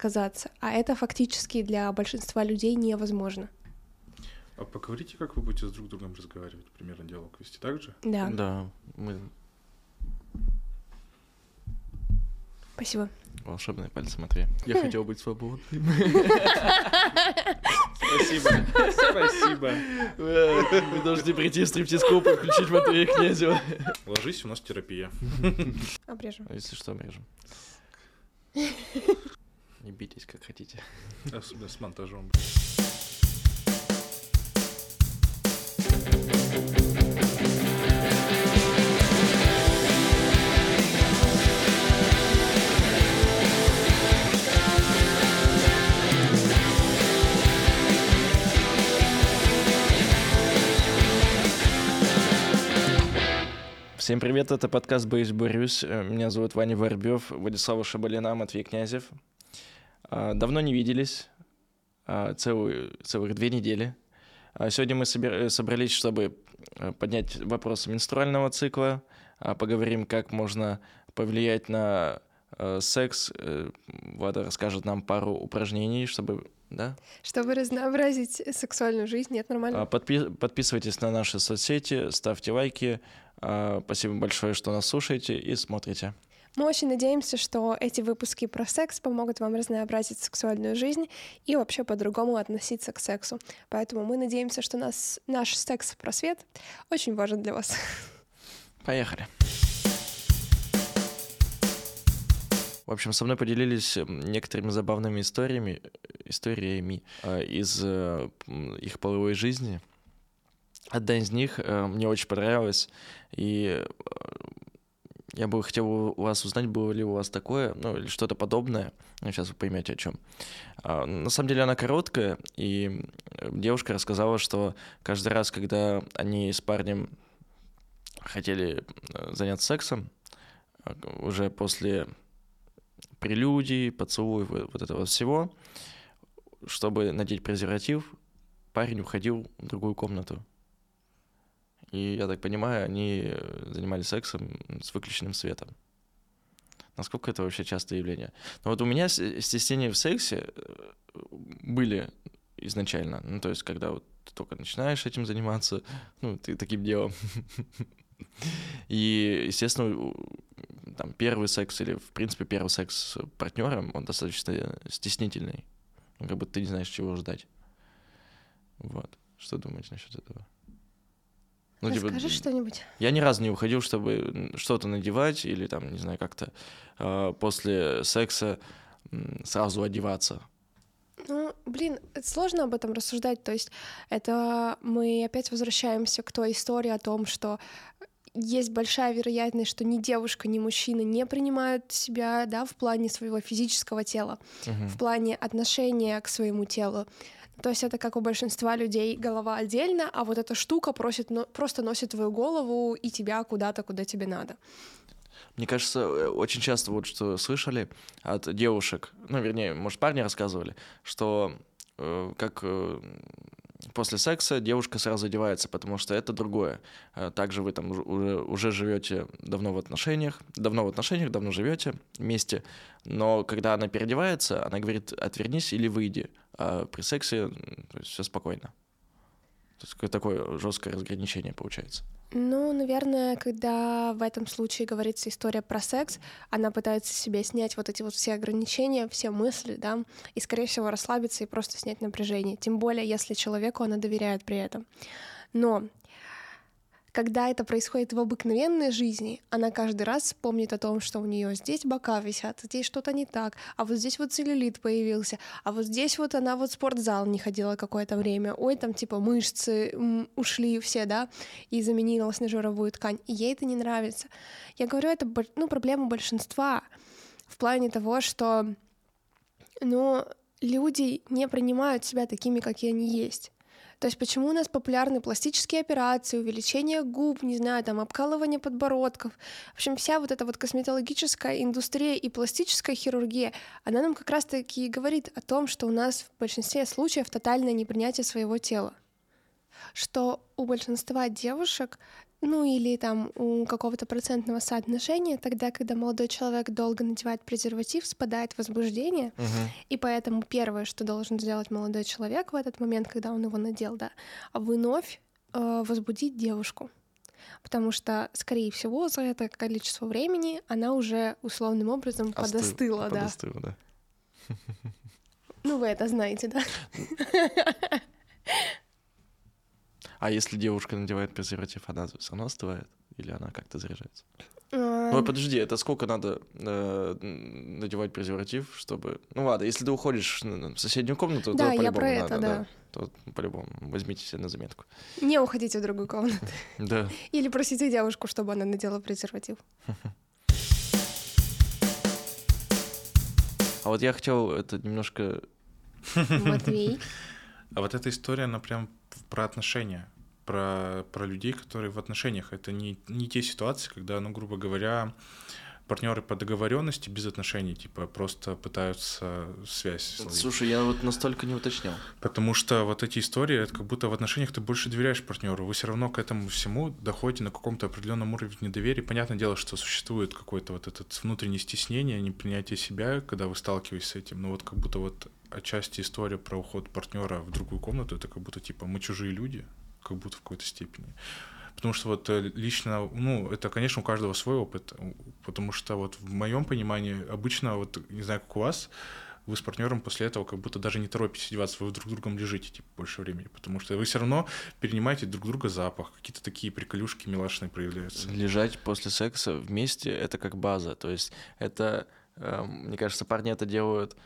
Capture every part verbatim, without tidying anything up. отказаться, а это фактически для большинства людей невозможно. А поговорите, как вы будете с друг другом разговаривать, примерно диалог вести, так же? Да. Да. Мы... Спасибо. Волшебные пальцы, Матвей. Я хотел быть свободным. Спасибо. Спасибо. Вы должны прийти в стриптиз-клуб и включить Матвея Князева. Ложись, у нас терапия. Обрежем. Если что, обрежем. Не бейтесь, как хотите. Особенно с монтажом. Всем привет, это подкаст «Боюсь, борюсь». Меня зовут Ваня Воробьёв, Владислава Шабалина, Матвей Князев. Давно не виделись, целую, целых две недели. Сегодня мы собрались, чтобы поднять вопрос менструального цикла, поговорим, как можно повлиять на секс. Влада расскажет нам пару упражнений, чтобы... Да? Чтобы разнообразить сексуальную жизнь, нет, нормально. Подпи- подписывайтесь на наши соцсети, ставьте лайки. Спасибо большое, что нас слушаете и смотрите. Мы очень надеемся, что эти выпуски про секс помогут вам разнообразить сексуальную жизнь и вообще по-другому относиться к сексу. Поэтому мы надеемся, что нас, наш секс-просвет очень важен для вас. Поехали. В общем, со мной поделились некоторыми забавными историями, историями э, из э, их половой жизни. Одна из них э, мне очень понравилась, и э, я бы хотел у вас узнать, было ли у вас такое, ну, или что-то подобное. Сейчас вы поймете, о чем. Э, на самом деле она короткая, и девушка рассказала, что каждый раз, когда они с парнем хотели заняться сексом, уже после... прелюдии, поцелуев, вот этого всего, чтобы надеть презерватив, парень уходил в другую комнату. И, я так понимаю, они занимались сексом с выключенным светом. Насколько это вообще частое явление? Но вот у меня стеснения в сексе были изначально. Ну, то есть, когда вот ты только начинаешь этим заниматься, ну, ты таким делом. И, естественно, там, первый секс или, в принципе, первый секс с партнером, он достаточно стеснительный. Как будто ты не знаешь, чего ждать. Вот. Что думаете насчет этого? Ну, расскажи типа, что-нибудь. Я ни разу не уходил, чтобы что-то надевать или, там, не знаю, как-то э, после секса э, сразу одеваться. Ну, блин, сложно об этом рассуждать. То есть это мы опять возвращаемся к той истории о том, что... Есть большая вероятность, что ни девушка, ни мужчина не принимают себя, да, в плане своего физического тела, uh-huh. в плане отношения к своему телу. То есть это как у большинства людей голова отдельно, а вот эта штука просит, но, просто носит твою голову и тебя куда-то, куда тебе надо. Мне кажется, очень часто вот что слышали от девушек, ну, вернее, может, парни рассказывали, что э, как... Э, после секса девушка сразу одевается, потому что это другое. Также вы там уже, уже живете давно в отношениях, давно в отношениях, давно живете вместе, но когда она переодевается, она говорит: отвернись или выйди. А при сексе то есть, все спокойно. То есть такое жесткое разграничение получается. Ну, наверное, когда в этом случае говорится история про секс, она пытается себе снять вот эти вот все ограничения, все мысли, да, и, скорее всего, расслабиться и просто снять напряжение. Тем более, если человеку она доверяет при этом. Но когда это происходит в обыкновенной жизни, она каждый раз помнит о том, что у нее здесь бока висят, здесь что-то не так, а вот здесь вот целлюлит появился, а вот здесь вот она вот в спортзал не ходила какое-то время, ой, там типа мышцы м- ушли все, да, и заменилась на жировую ткань, и ей это не нравится. Я говорю, это, ну, проблема большинства в плане того, что, ну, люди не принимают себя такими, какие они есть. То есть почему у нас популярны пластические операции, увеличение губ, не знаю, там, обкалывание подбородков. В общем, вся вот эта вот косметологическая индустрия и пластическая хирургия, она нам как раз-таки говорит о том, что у нас в большинстве случаев тотальное непринятие своего тела. Что у большинства девушек ну или там у какого-то процентного соотношения, тогда, когда молодой человек долго надевает презерватив, спадает возбуждение, угу. и поэтому первое, что должен сделать молодой человек в этот момент, когда он его надел, да, вновь э, возбудить девушку. Потому что, скорее всего, за это количество времени она уже условным образом Остыл, подостыла, подостыла, да. да. Ну, вы это знаете, да? А если девушка надевает презерватив, она все равно остывает? Или она как-то заряжается? Ну, подожди, это сколько надо э, надевать презерватив, чтобы... Ну, ладно, если ты уходишь в соседнюю комнату, да, то по-любому про это, надо, да. да. То по-любому, возьмите себе на заметку. Не уходите в другую комнату. Да. Или просите девушку, чтобы она надела презерватив. А вот я хотел это немножко... Матвей. А вот эта история, она прям про отношения. Про, про людей, которые в отношениях. Это не, не те ситуации, когда, ну, грубо говоря, партнеры по договоренности без отношений, типа, просто пытаются связь словить. Слушай, я вот настолько не уточнял. Потому что вот эти истории, это как будто в отношениях ты больше доверяешь партнеру. Вы все равно к этому всему доходите на каком-то определенном уровне недоверия. Понятное дело, что существует какое-то вот это внутреннее стеснение, непринятие себя, когда вы сталкиваетесь с этим. Но вот как будто вот отчасти история про уход партнера в другую комнату, это как будто, типа, мы чужие люди. Как будто в какой-то степени. Потому что вот лично, ну, это, конечно, у каждого свой опыт, потому что вот в моем понимании обычно, вот, не знаю, как у вас, вы с партнером после этого как будто даже не торопитесь одеваться, вы друг с другом лежите, типа, больше времени, потому что вы все равно перенимаете друг друга запах, какие-то такие приколюшки милашные проявляются. Лежать после секса вместе — это как база, то есть это, мне кажется, парни это делают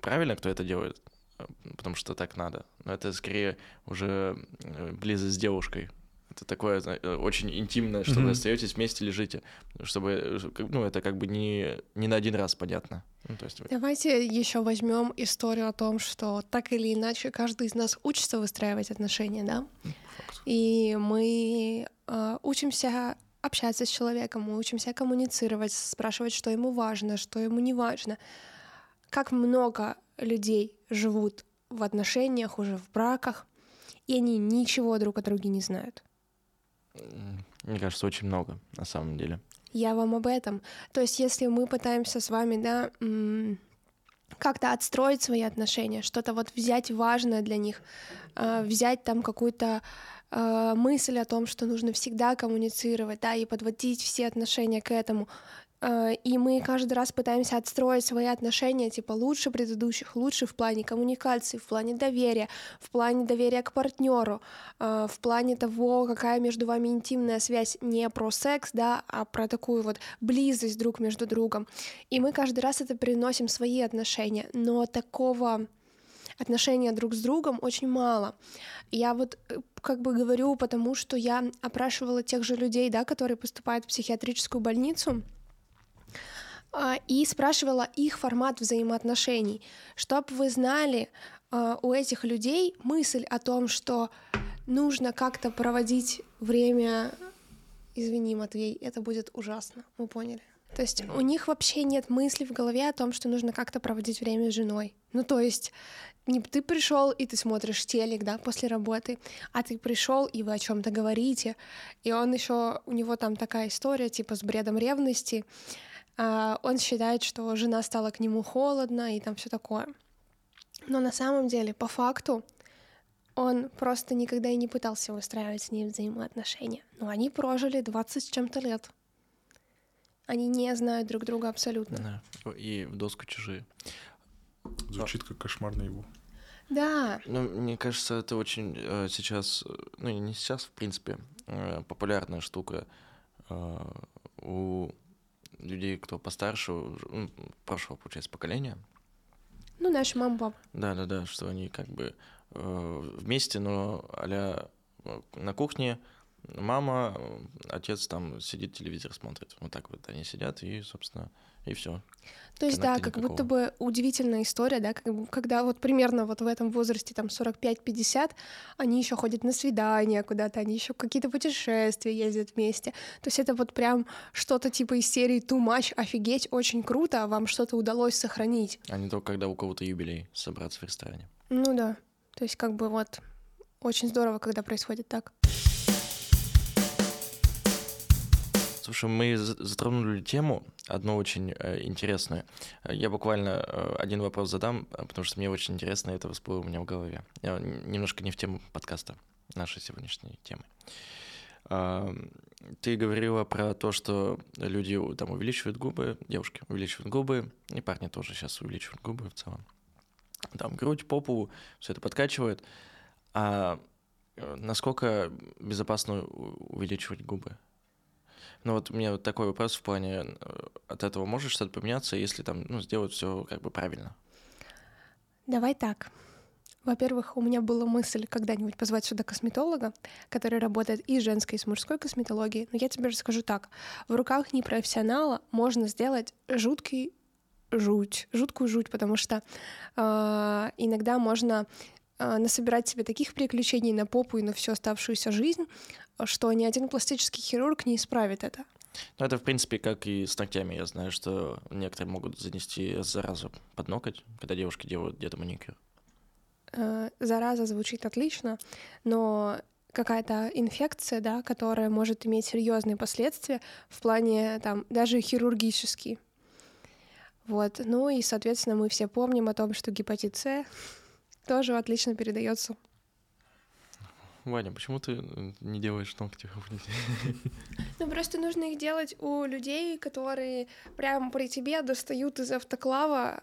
правильно, кто это делает, потому что так надо. Но это скорее уже близость с девушкой. Это такое очень интимное, что mm-hmm. вы остаетесь вместе, лежите. Чтобы, ну, это как бы не, не на один раз понятно. Ну, то есть... Давайте еще возьмем историю о том, что так или иначе каждый из нас учится выстраивать отношения, да? Факт. И мы э, учимся общаться с человеком, мы учимся коммуницировать, спрашивать, что ему важно, что ему не важно. Как много людей живут в отношениях, уже в браках, и они ничего друг о друге не знают. Мне кажется, очень много, на самом деле. Я вам об этом. То есть если мы пытаемся с вами, да, как-то отстроить свои отношения, что-то вот взять важное для них, взять там какую-то мысль о том, что нужно всегда коммуницировать, да, и подводить все отношения к этому, и мы каждый раз пытаемся отстроить свои отношения, типа, лучше предыдущих, лучше в плане коммуникации, в плане доверия, в плане доверия к партнеру, в плане того, какая между вами интимная связь, не про секс, да, а про такую вот близость друг между другом. И мы каждый раз это переносим в свои отношения, но такого отношения друг с другом очень мало. Я вот как бы говорю, потому что я опрашивала тех же людей, да, которые поступают в психиатрическую больницу, и спрашивала их формат взаимоотношений, чтобы вы знали, у этих людей мысль о том, что нужно как-то проводить время... Извини, Матвей, это будет ужасно, мы поняли. То есть у них вообще нет мысли в голове о том, что нужно как-то проводить время с женой. Ну, то есть не ты пришел и ты смотришь телек, да, после работы, а ты пришел и вы о чем-то говорите. И он еще, у него там такая история, типа с бредом ревности. Он считает, что жена стала к нему холодна и там все такое. Но на самом деле, по факту, он просто никогда и не пытался выстраивать с ней взаимоотношения. Но они прожили двадцать с чем-то лет. Они не знают друг друга абсолютно. Да. И в доску чужие. Звучит как кошмар наяву. Да. Ну, мне кажется, это очень сейчас, ну не сейчас, в принципе, популярная штука у... людей, кто постарше, ну, прошлого, получается, поколения. Ну, наши мама, папа. Да-да-да, что они как бы э, вместе, но а-ля на кухне мама, отец там сидит, телевизор смотрит. Вот так вот они сидят и, собственно, и все. То есть, коннекта да, как никакого. Будто бы удивительная история, да, как бы, когда вот примерно вот в этом возрасте, там, сорок пять пятьдесят, они еще ходят на свидания куда-то, они еще какие-то путешествия ездят вместе. То есть это вот прям что-то типа из серии «Too much», «Офигеть», «Очень круто», «Вам что-то удалось сохранить». А не только когда у кого-то юбилей, собраться в ресторане. Ну да, то есть как бы вот очень здорово, когда происходит так. Слушай, мы затронули тему, одну очень э, интересную. Я буквально э, один вопрос задам, потому что мне очень интересно, это всплыло у меня в голове. Я немножко не в тему подкаста, нашей сегодняшней темы. Э, ты говорила про то, что люди там увеличивают губы, девушки увеличивают губы, и парни тоже сейчас увеличивают губы в целом. Там грудь, попу, все это подкачивает. А насколько безопасно увеличивать губы? Ну вот у меня вот такой вопрос в плане, от этого может что-то поменяться, если там, ну, сделать все как бы правильно? Давай так. Во-первых, у меня была мысль когда-нибудь позвать сюда косметолога, который работает и с женской, и с мужской косметологией, но я тебе расскажу так. В руках непрофессионала можно сделать жуткий жуть, жуткую жуть, потому что э, иногда можно э, насобирать себе таких приключений на попу и на всю оставшуюся жизнь, что ни один пластический хирург не исправит это. Ну, это, в принципе, как и с ногтями. Я знаю, что некоторые могут занести заразу под ноготь, когда девушки делают где-то маникюр. Э, зараза звучит отлично, но какая-то инфекция, да, которая может иметь серьезные последствия в плане там, даже хирургические. Вот. Ну и, соответственно, мы все помним о том, что гепатит С тоже отлично передается. Ваня, почему ты не делаешь ногти у людей? Ну, просто нужно их делать у людей, которые прямо при тебе достают из автоклава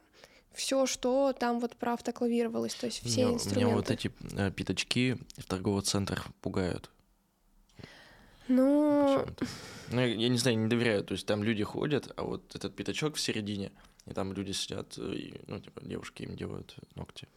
все, что там вот проавтоклавировалось, то есть все меня, инструменты. Меня вот эти пятачки в торговых центрах пугают. Ну... ну, я не знаю, не доверяю, то есть там люди ходят, а вот этот пятачок в середине, и там люди сидят, и, ну, типа, девушки им делают ногти.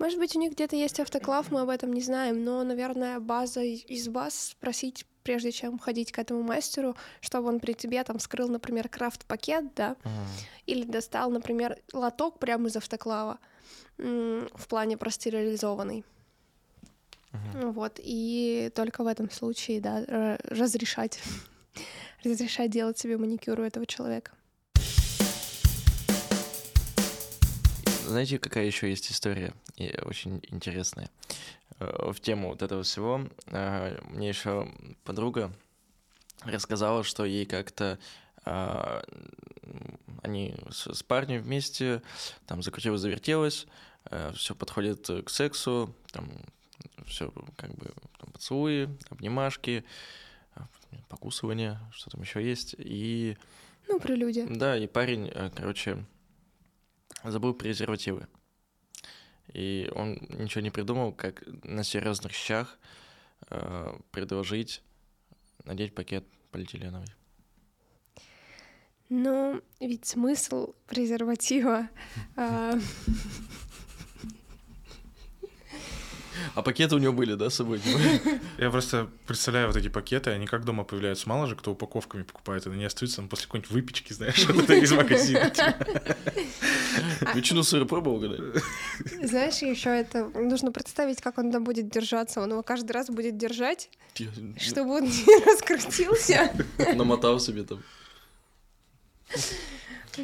Может быть, у них где-то есть автоклав, мы об этом не знаем, но, наверное, база из баз спросить, прежде чем ходить к этому мастеру, чтобы он при тебе там скрыл, например, крафт-пакет, да, ага. Или достал, например, лоток прямо из автоклава, в плане простерилизованный. Uh-huh. Вот, и только в этом случае, да, разрешать, разрешать делать себе маникюр у этого человека. Знаете, какая еще есть история? И очень интересная. В тему вот этого всего мне еще подруга рассказала, что ей как-то они с парнем вместе, там закрутилось-завертелось, все подходит к сексу, там все как бы там, поцелуи, обнимашки, покусывания, что там еще есть. И, ну, прелюдия. Да, и парень, короче, забыл презервативы. И он ничего не придумал, как на серьезных щах э, предложить надеть пакет полиэтиленовый. Ну, ведь смысл презерватива... А пакеты у него были, да, с собой? Я просто представляю вот эти пакеты, они как дома появляются. Мало же, кто упаковками покупает, они остаются там после какой-нибудь выпечки, знаешь, вот из магазина. Ветчину сыр пробовал, когда? Знаешь, еще это нужно представить, как он там будет держаться. Он его каждый раз будет держать, чтобы он не раскрутился. Намотал себе там.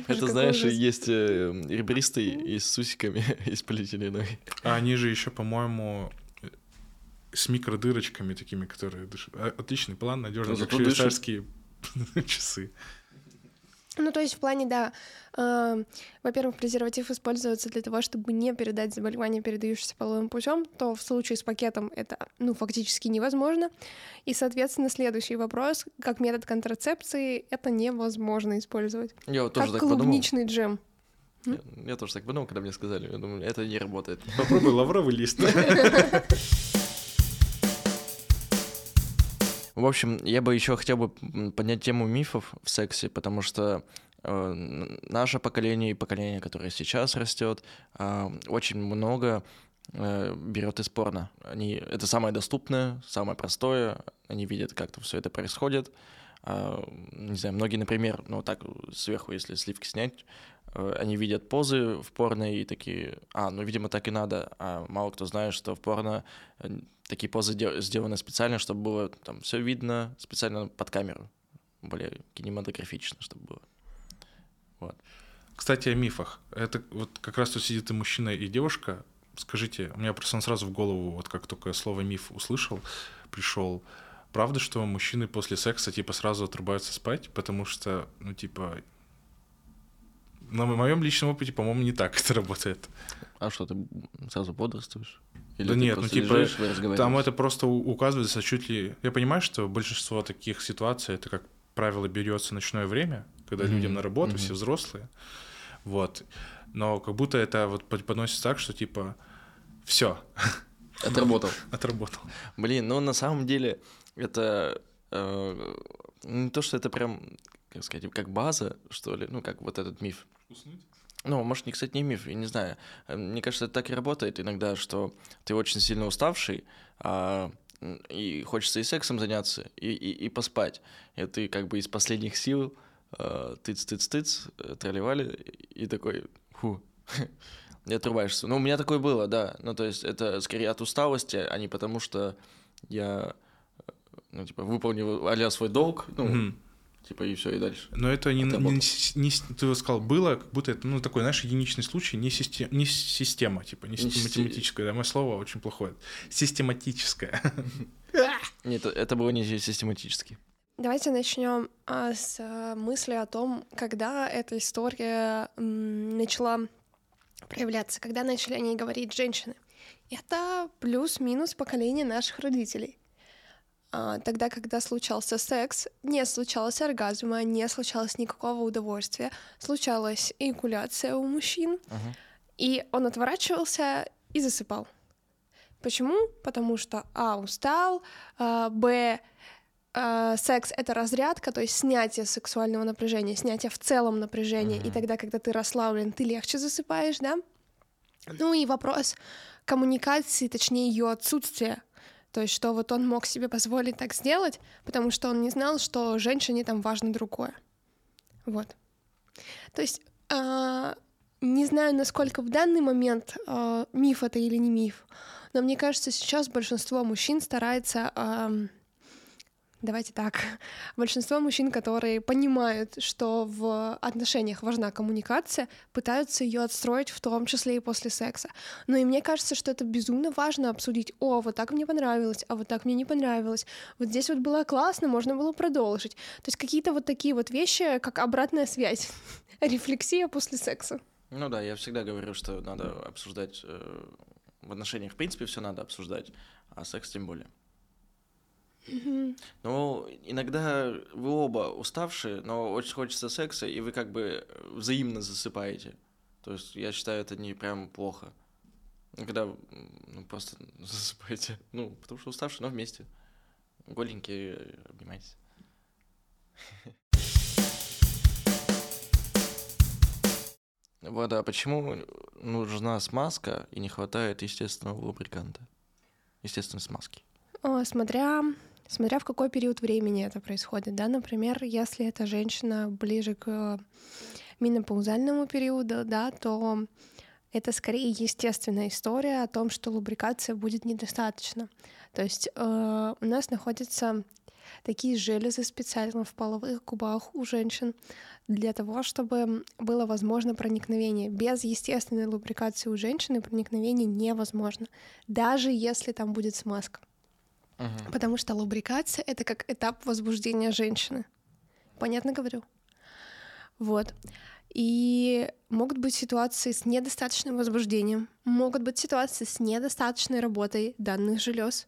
Это, знаешь, есть ребристый и с сусиками, и с полиэтиленовой. А они же еще, по-моему, с микродырочками такими, которые дышат. Отличный план, надежный, как швейцарские часы. Ну, то есть в плане, да, э, во-первых, презерватив используется для того, чтобы не передать заболевание, передающееся половым путем, то в случае с пакетом это, ну, фактически невозможно. И, соответственно, следующий вопрос, как метод контрацепции, это невозможно использовать. Я вот тоже как так клубничный подумал. Джем. Я, я тоже так подумал, когда мне сказали, я думаю, это не работает. Попробуй лавровый лист. В общем, я бы еще хотел бы поднять тему мифов в сексе, потому что э, наше поколение и поколение, которое сейчас растет, э, очень много э, берет из порно. Они, это самое доступное, самое простое, они видят, как там все это происходит. Э, не знаю, многие, например, ну так сверху, если сливки снять, э, они видят позы в порно и такие, а, ну, видимо, так и надо. А мало кто знает, что в порно... Такие позы дел- сделаны специально, чтобы было там все видно, специально под камеру, более кинематографично, чтобы было. Вот. Кстати, о мифах. Это вот как раз тут сидит и мужчина, и девушка. Скажите, у меня просто он сразу в голову, вот как только слово «миф» услышал, пришел правда, что мужчины после секса типа сразу отрубаются спать, потому что, ну, типа, на моем личном опыте, по-моему, не так это работает. А что, ты сразу бодрствуешь? Или да нет, ну типа лежишь, там это просто указывается чуть ли... Я понимаю, что большинство таких ситуаций, это, как правило, берется ночное время, когда mm-hmm. людям на работу, mm-hmm. все взрослые, вот. Но как будто это вот подносится так, что типа все. Отработал. Отработал. Блин, ну на самом деле это... Э, не то, что это прям, как сказать, как база, что ли, ну как вот этот миф. Уснуть? Ну, может, не, кстати, не миф, я не знаю. Мне кажется, это так и работает иногда, что ты очень сильно уставший, а, и хочется и сексом заняться, и, и, и поспать. И ты как бы из последних сил а, тыц-тыц-тыц, тролливали, и такой, фу, не отрубаешься. Ну, у меня такое было, да. Ну, то есть это скорее от усталости, а не потому, что я, ну, типа, выполнил а-ля свой долг, ну, mm-hmm. типа, и все, и дальше. Но это не, не, не ты сказал, было, как будто это, ну, такой, знаешь, единичный случай, не, систем, не система, типа, не систематическое, да, мое слово очень плохое. Систематическое. Нет, это было не систематически. Давайте начнем с мысли о том, когда эта история начала проявляться, когда начали о ней говорить женщины. Это плюс-минус поколение наших родителей. Тогда, когда случался секс, не случалось оргазма, не случалось никакого удовольствия, случалась эякуляция у мужчин, uh-huh. и он отворачивался и засыпал. Почему? Потому что а. устал, а, б. А, секс — это разрядка, то есть снятие сексуального напряжения, снятие в целом напряжения, uh-huh. и тогда, когда ты расслаблен, ты легче засыпаешь, да? Ну и вопрос коммуникации, точнее, ее отсутствия. То есть, что вот он мог себе позволить так сделать, потому что он не знал, что женщине там важно другое. Вот. То есть, э, не знаю, насколько в данный момент э, миф это или не миф, но мне кажется, сейчас большинство мужчин старается... Э, давайте так. Большинство мужчин, которые понимают, что в отношениях важна коммуникация, пытаются ее отстроить, в том числе и после секса. Но и мне кажется, что это безумно важно обсудить. О, вот так мне понравилось, а вот так мне не понравилось. Вот здесь вот было классно, можно было продолжить. То есть какие-то вот такие вот вещи, как обратная связь, рефлексия после секса. Ну да, я всегда говорю, что надо обсуждать в отношениях, в принципе, все надо обсуждать, а секс тем более. Mm-hmm. Ну, иногда вы оба уставшие, но очень хочется секса, и вы как бы взаимно засыпаете. То есть я считаю, это не прям плохо. Когда ну, просто засыпаете. Ну, потому что уставшие, но вместе. Голенькие, обнимайтесь. Вот, а почему нужна смазка и не хватает естественного лубриканта? Естественной смазки. О, смотря... Смотря в какой период времени это происходит, да, например, если эта женщина ближе к менопаузальному периоду, да, то это скорее естественная история о том, что лубрикации будет недостаточно. То есть э, у нас находятся такие железы специально в половых губах у женщин для того, чтобы было возможно проникновение. Без естественной лубрикации у женщины проникновение невозможно, даже если там будет смазка. Uh-huh. Потому что лубрикация — это как этап возбуждения женщины. Понятно говорю? Вот. И могут быть ситуации с недостаточным возбуждением, могут быть ситуации с недостаточной работой данных желез,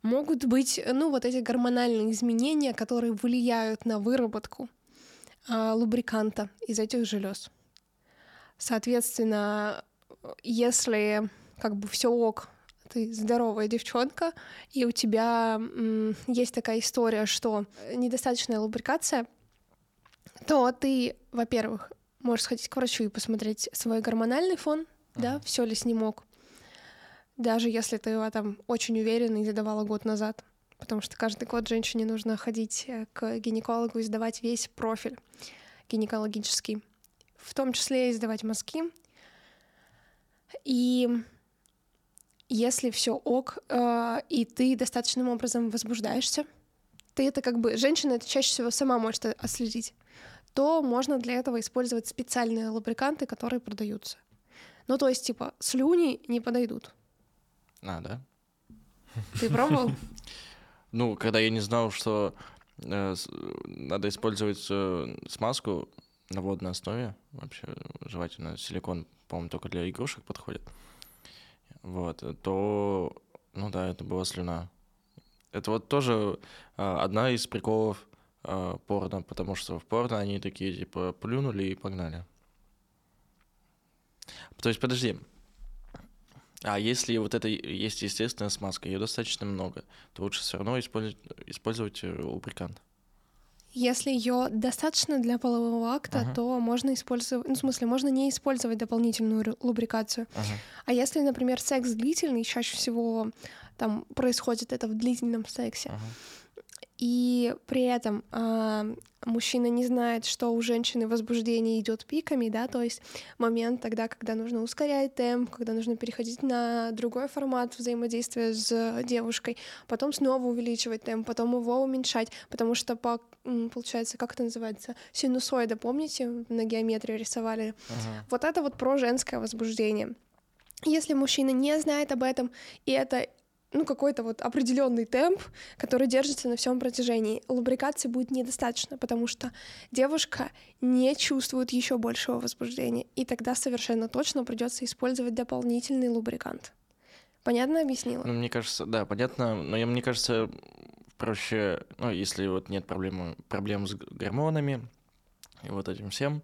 могут быть, ну, вот эти гормональные изменения, которые влияют на выработку э, лубриканта из этих желез. Соответственно, если как бы все ок, ты здоровая девчонка, и у тебя м- есть такая история, что недостаточная лубрикация, то ты, во-первых, можешь сходить к врачу и посмотреть свой гормональный фон, mm-hmm. да, все ли с ним ок, даже если ты его там очень уверенно задавала год назад, потому что каждый год женщине нужно ходить к гинекологу и сдавать весь профиль гинекологический, в том числе и сдавать мазки. И если все ок, э, и ты достаточным образом возбуждаешься, ты это как бы... Женщина это чаще всего сама может отследить, то можно для этого использовать специальные лубриканты, которые продаются. Ну, то есть, типа, слюни не подойдут. А, да? Ты пробовал? ну, когда я не знал, что э, надо использовать э, смазку на водной основе, вообще желательно силикон, по-моему, только для игрушек подходит, вот, то, ну да, это была слюна. Это вот тоже э, одна из приколов э, порно, потому что в порно они такие, типа, плюнули и погнали. То есть, подожди, а если вот это есть естественная смазка, ее достаточно много, то лучше все равно использовать, использовать лубрикант. Если ее достаточно для полового акта, ага. то можно использовать, ну, в смысле, можно не использовать дополнительную лубрикацию. Ага. А если, например, секс длительный, чаще всего там происходит это в длительном сексе, ага. и при этом а, мужчина не знает, что у женщины возбуждение идет пиками, да, то есть момент тогда, когда нужно ускорять темп, когда нужно переходить на другой формат взаимодействия с девушкой, потом снова увеличивать темп, потом его уменьшать, потому что, по, получается, как это называется, синусоида, помните, на геометрии рисовали? Ага. Вот это вот про женское возбуждение. Если мужчина не знает об этом, и это... ну, какой-то вот определенный темп, который держится на всем протяжении. Лубрикации будет недостаточно, потому что девушка не чувствует еще большего возбуждения, и тогда совершенно точно придется использовать дополнительный лубрикант. Понятно объяснила? Ну, мне кажется, да, понятно, но я, мне кажется, проще, ну, если вот нет проблемы, проблем с гормонами и вот этим всем,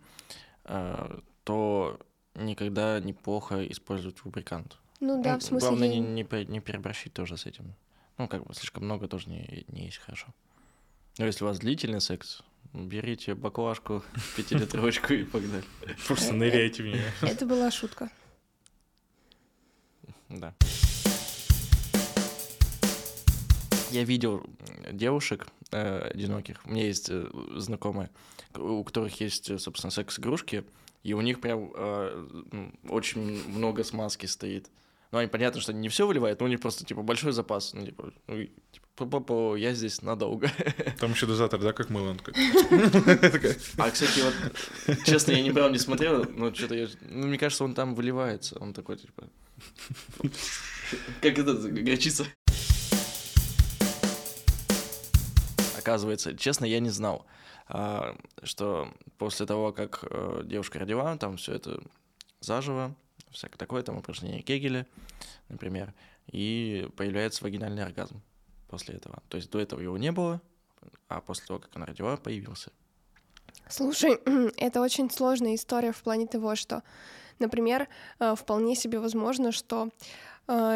то никогда неплохо использовать лубрикант. Ну да, ну, в смысле... Главное, я... не, не, не переборщить тоже с этим. Ну, как бы, слишком много тоже не, не есть хорошо. Но если у вас длительный секс, берите баклажку, пятилитровочку и погнали. Просто ныряйте в нее. Это была шутка. Да. Я видел девушек э, одиноких. У меня есть э, знакомые, у которых есть, собственно, секс-игрушки, и у них прям э, очень много смазки стоит. Ну, они, понятно, что они не все выливают, но у них просто, типа, большой запас. Ну, типа, ну, типа я здесь надолго. Там еще дозатор, да, как мыло? А, кстати, вот, честно, я не брал, не смотрел, но что-то я... Ну, мне кажется, он там выливается. Он такой, типа... Как это, горчица? Оказывается, честно, я не знал, что после того, как девушка родила, там все это заживо, всякое такое, там упражнение Кегеля, например, и появляется вагинальный оргазм после этого. То есть до этого его не было, а после того, как она родила, появился. Слушай, это очень сложная история в плане того, что, например, вполне себе возможно, что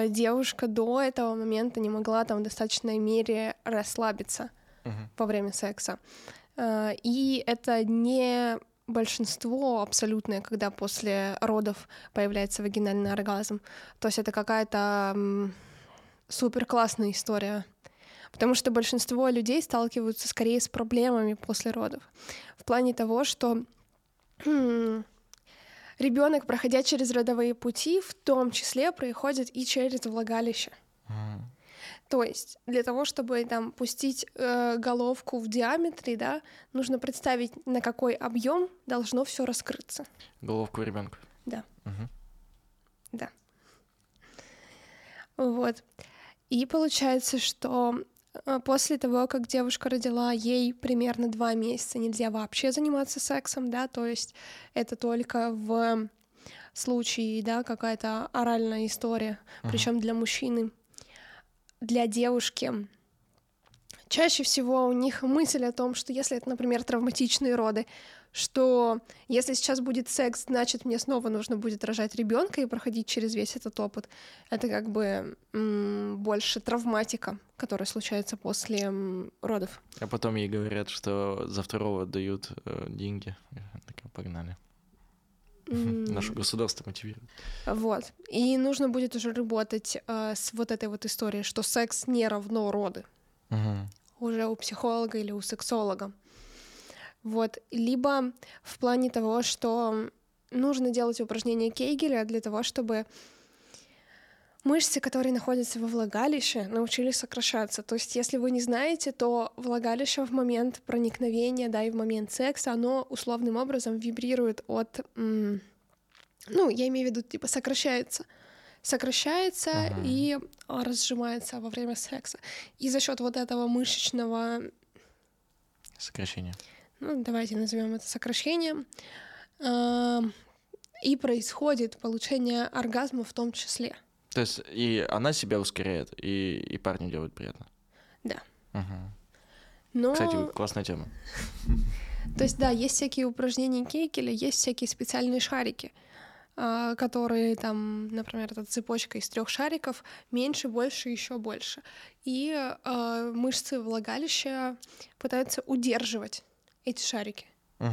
девушка до этого момента не могла там в достаточной мере расслабиться uh-huh. во время секса. И это не большинство абсолютное, когда после родов появляется вагинальный оргазм. То есть это какая-то суперклассная история. Потому что большинство людей сталкиваются скорее с проблемами после родов. В плане того, что ребенок, проходя через родовые пути, в том числе проходит и через влагалище. Mm. То есть для того, чтобы там пустить э, головку в диаметре, да, нужно представить, на какой объем должно все раскрыться. Головку ребенка. Да. Угу. Да. Вот. И получается, что после того, как девушка родила, ей примерно два месяца нельзя вообще заниматься сексом, да, то есть это только в случае, да, какая-то оральная история, угу. причем для мужчины. Для девушки чаще всего у них мысль о том, что если это, например, травматичные роды, что если сейчас будет секс, значит, мне снова нужно будет рожать ребенка и проходить через весь этот опыт. Это как бы м- больше травматика, которая случается после м- родов. А потом ей говорят, что за второго дают э, деньги. Так, погнали. Наше государство мотивирует. Вот. И нужно будет уже работать э, с вот этой вот историей, что секс не равно роды. Угу. Уже у психолога или у сексолога. Вот. Либо в плане того, что нужно делать упражнения Кегеля для того, чтобы мышцы, которые находятся во влагалище, научились сокращаться. То есть, если вы не знаете, то влагалище в момент проникновения, да, и в момент секса, оно условным образом вибрирует от... М- ну, я имею в виду, типа, сокращается. сокращается ага. и разжимается во время секса. И за счет вот этого мышечного... сокращения. Ну, давайте назовем это сокращением. И происходит получение оргазма в том числе. То есть и она себя ускоряет, и, и парню делает приятно. Да. Ага. Но... Кстати, классная тема. То есть, да, есть всякие упражнения Кегеля, есть всякие специальные шарики, которые там, например, эта цепочка из трех шариков, меньше, больше, еще больше. И э, мышцы влагалища пытаются удерживать эти шарики. Угу.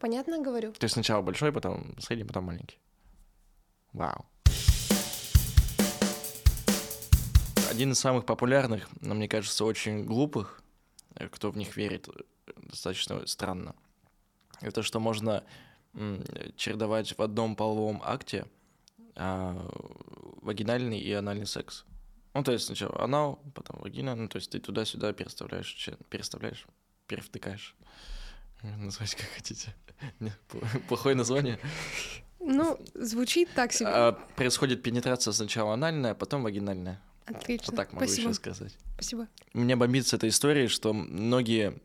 Понятно говорю? То есть сначала большой, потом средний, потом маленький. Вау. Один из самых популярных, но, мне кажется, очень глупых, кто в них верит, достаточно странно, это что можно чередовать в одном половом акте а, вагинальный и анальный секс. Ну, то есть сначала анал, потом вагина, ну, то есть ты туда-сюда переставляешь, переставляешь, перевтыкаешь. Назвать как хотите. Нет, плохое название. Ну, звучит так себе. А, происходит пенетрация сначала анальная, потом вагинальная. Отлично. Вот так могу Спасибо. еще сказать. Спасибо. Меня бомбит с этой историей, что многие...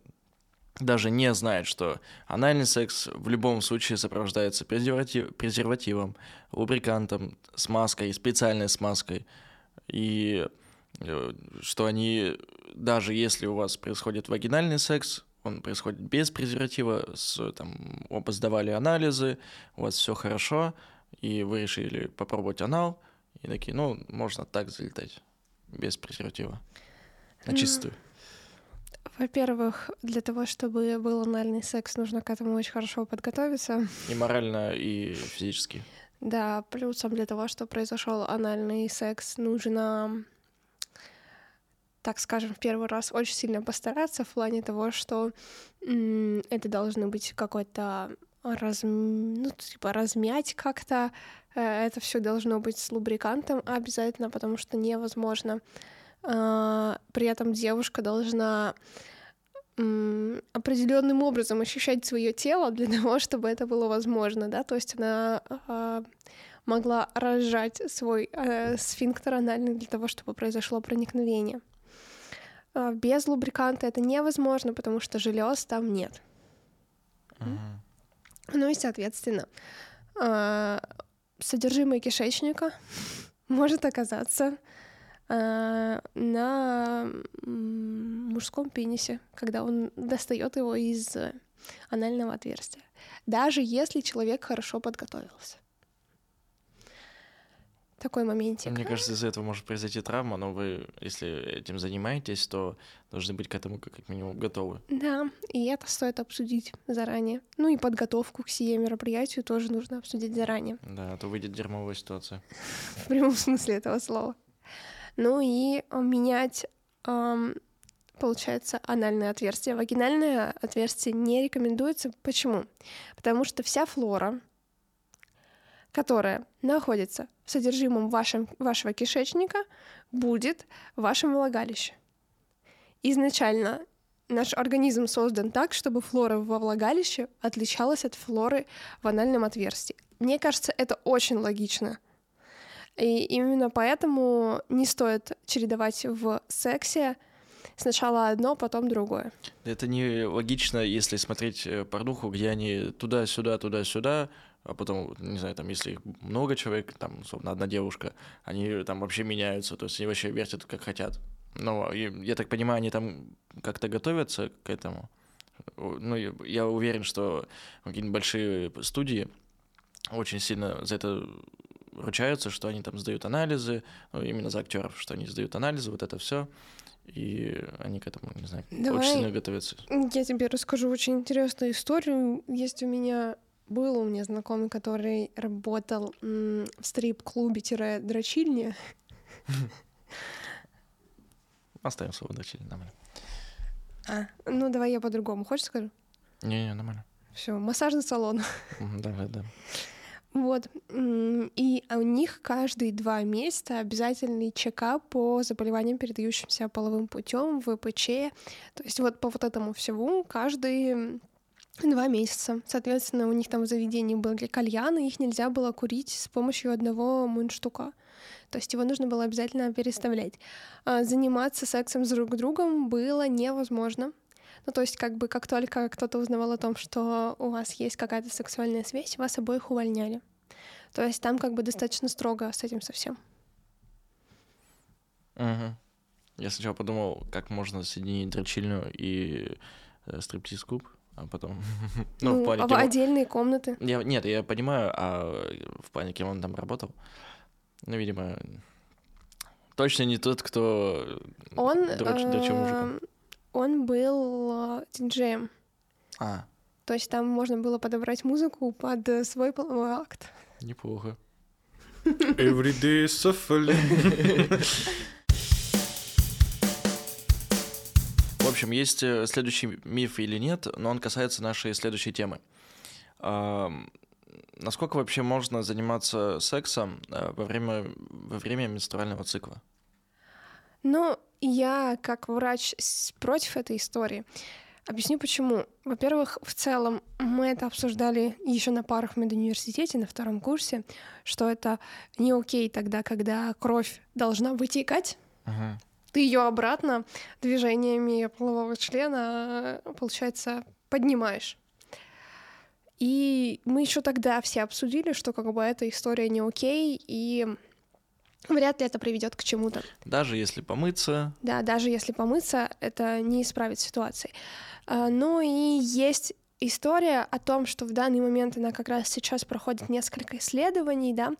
даже не знает, что анальный секс в любом случае сопровождается презерватив, презервативом, лубрикантом, смазкой, специальной смазкой. И что они, даже если у вас происходит вагинальный секс, он происходит без презерватива, с, там, оба сдавали анализы, у вас все хорошо, и вы решили попробовать анал, и такие, ну, можно так залетать, без презерватива, на чистую. Во-первых, для того, чтобы был анальный секс, нужно к этому очень хорошо подготовиться. И морально, и физически. Да, плюсом для того, чтобы произошел анальный секс, нужно, так скажем, в первый раз очень сильно постараться в плане того, что м- это должны быть какой-то разм... ну, типа размять как-то. Это все должно быть с лубрикантом обязательно, потому что невозможно. При этом девушка должна определенным образом ощущать свое тело для того, чтобы это было возможно, да, то есть она могла разжать свой сфинктер анальный для того, чтобы произошло проникновение. Без лубриканта это невозможно, потому что желез там нет. Ага. Ну и, соответственно, содержимое кишечника может оказаться на мужском пенисе, когда он достает его из анального отверстия, даже если человек хорошо подготовился. Такой моментик. Мне кажется, из-за этого может произойти травма, но вы, если этим занимаетесь, то должны быть к этому как минимум готовы. Да, и это стоит обсудить заранее. Ну и подготовку к сие мероприятию тоже нужно обсудить заранее. Да, а то выйдет дерьмовая ситуация. В прямом смысле этого слова. Ну и менять, эм, получается, анальное отверстие. Вагинальное отверстие не рекомендуется. Почему? Потому что вся флора, которая находится в содержимом вашем, вашего кишечника, будет в вашем влагалище. Изначально наш организм создан так, чтобы флора во влагалище отличалась от флоры в анальном отверстии. Мне кажется, это очень логично. И именно поэтому не стоит чередовать в сексе сначала одно, потом другое. Это не логично, если смотреть порнуху, где они туда-сюда, туда-сюда, а потом, не знаю, там, если их много человек, там, собственно, одна девушка, они там вообще меняются, то есть они вообще вертят, как хотят. Но, я так понимаю, они там как-то готовятся к этому. Ну, я уверен, что какие-нибудь большие студии очень сильно за это... ручаются, что они там сдают анализы, ну, именно за актеров, что они сдают анализы, вот это все, и они к этому, не знаю, Давай очень сильно готовятся. Я тебе расскажу очень интересную историю. Есть у меня, был у меня знакомый, который работал м- в стрип-клубе-дрочильне. Оставим слово дрочильня, нормально. А, ну давай я по-другому. Хочешь скажу? Не-не, нормально. Все, массажный салон. Давай, да. Вот, и у них каждые два месяца обязательный чекап по заболеваниям, передающимся половым путем, ВПЧ, то есть вот по вот этому всему каждые Два месяца. Соответственно, у них там в заведении были кальяны, их нельзя было курить с помощью одного мундштука. То есть его нужно было обязательно переставлять. Заниматься сексом с друг другом было невозможно. Ну, то есть, как бы, как только кто-то узнавал о том, что у вас есть какая-то сексуальная связь, вас обоих увольняли. То есть там как бы достаточно строго с этим совсем. Угу. Я сначала подумал, как можно соединить дрочильню и э, стриптиз-клуб. А потом... ну, ну в плане, а кем... отдельные комнаты. Я... Нет, я понимаю, а в плане, кем он там работал. Ну, видимо, точно не тот, кто дрочил мужиком. Он был диджеем. А. То есть там можно было подобрать музыку под свой половой акт. Неплохо. Every day is suffering. В общем, есть следующий миф или нет, но он касается нашей следующей темы. А, насколько вообще можно заниматься сексом во время, во время менструального цикла? Ну, я как врач против этой истории. Объясню, почему. Во-первых, в целом мы это обсуждали еще на парах в медуниверситете, на втором курсе, что это не окей тогда, когда кровь должна вытекать. Ага. Ты ее обратно движениями полового члена, получается, поднимаешь. И мы еще тогда все обсудили, что как бы эта история не окей, и вряд ли это приведет к чему-то. Даже если помыться. Да, даже если помыться, это не исправит ситуации. Ну и есть история о том, что в данный момент она как раз сейчас проходит несколько исследований, да.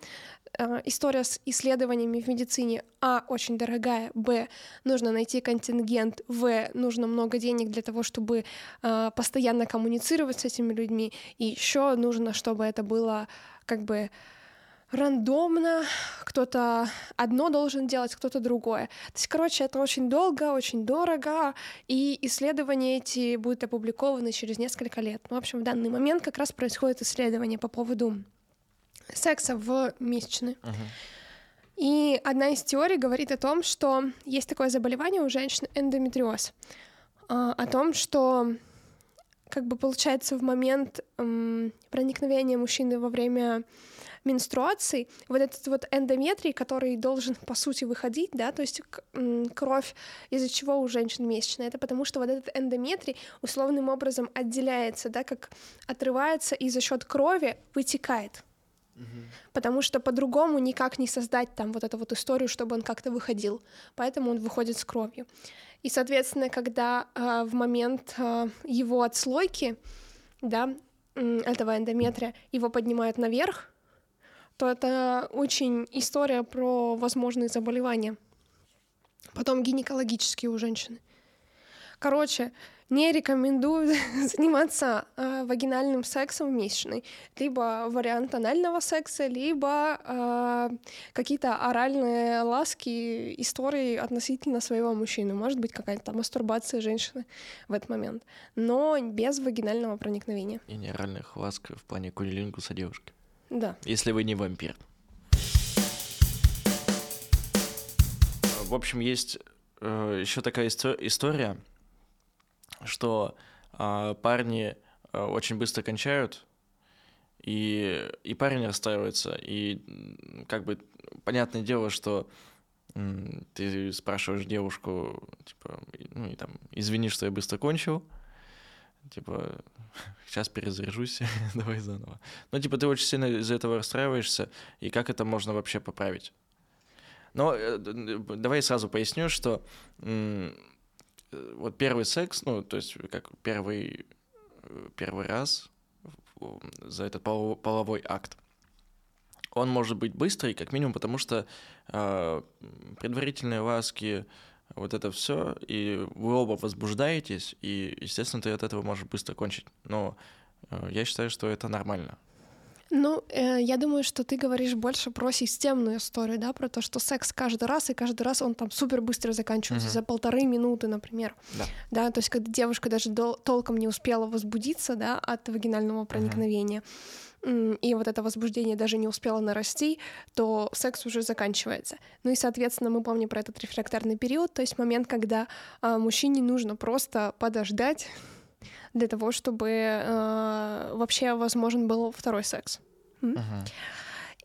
История с исследованиями в медицине а. очень дорогая, б. нужно найти контингент, в. нужно много денег для того, чтобы э, постоянно коммуницировать с этими людьми, и еще нужно, чтобы это было как бы рандомно, кто-то одно должен делать, кто-то другое. То есть, короче, это очень долго, очень дорого, и исследования эти будут опубликованы через несколько лет. Ну, в общем, в данный момент как раз происходит исследование по поводу секса в месячные. Uh-huh. И одна из теорий говорит о том, что есть такое заболевание у женщин — эндометриоз. О том, что как бы получается в момент эм, проникновения мужчины во время менструации вот этот вот эндометрий, который должен по сути выходить, да, то есть кровь, из-за чего у женщин месячная, это потому что вот этот эндометрий условным образом отделяется, да, как отрывается и за счет крови вытекает. Потому что по-другому никак не создать там вот эту вот историю, чтобы он как-то выходил. Поэтому он выходит с кровью. И, соответственно, когда э, в момент э, его отслойки, да, этого эндометрия, его поднимают наверх, то это очень история про возможные заболевания. Потом гинекологические у женщины. Короче, не рекомендую заниматься э, вагинальным сексом в месячной. Либо вариант анального секса, либо э, какие-то оральные ласки, истории относительно своего мужчины. Может быть, какая-то там мастурбация женщины в этот момент. Но без вагинального проникновения. И не оральных ласк в плане кунилингуса девушки. Да. Если вы не вампир. В общем, есть э, еще такая истор- история... что э, парни э, очень быстро кончают, и, и парень расстраивается. И как бы понятное дело, что м, ты спрашиваешь девушку, типа, ну и там, извини, что я быстро кончил, типа, сейчас перезаряжусь, давай заново. Ну, типа, ты очень сильно из-за этого расстраиваешься, и как это можно вообще поправить? Но э, давай сразу поясню, что... М, Вот первый секс, ну, то есть как первый, первый раз за этот половой акт, он может быть быстрый, как минимум, потому что э, предварительные ласки, вот это все, и вы оба возбуждаетесь, и, естественно, ты от этого можешь быстро кончить. Но э, я считаю, что это нормально. Ну, э, я думаю, что ты говоришь больше про системную историю, да, про то, что секс каждый раз, и каждый раз он там супер быстро заканчивается, mm-hmm. за полторы минуты, например. Да. Да, то есть когда девушка даже дол- толком не успела возбудиться, да, от вагинального проникновения, mm-hmm. и вот это возбуждение даже не успело нарасти, то секс уже заканчивается. Ну и, соответственно, мы помним про этот рефрактарный период, то есть момент, когда э, мужчине нужно просто подождать, для того, чтобы э, вообще возможен был второй секс. Mm? Uh-huh.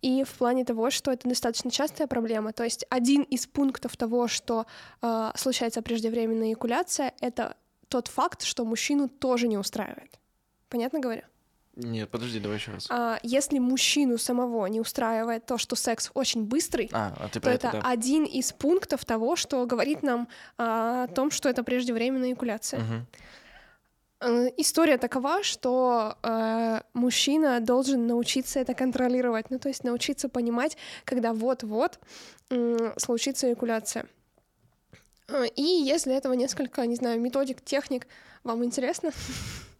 И в плане того, что это достаточно частая проблема. То есть один из пунктов того, что э, случается преждевременная эякуляция, это тот факт, что мужчину тоже не устраивает. Понятно говорю? Нет, подожди, давай еще раз. А, если мужчину самого не устраивает то, что секс очень быстрый, а, а ты про то это, это да. один из пунктов того, что говорит нам а, о том, что это преждевременная эякуляция. Угу. История такова, что э, мужчина должен научиться это контролировать, ну то есть научиться понимать, когда вот-вот э, случится эякуляция. И есть для этого несколько, не знаю, методик, техник. Вам интересно?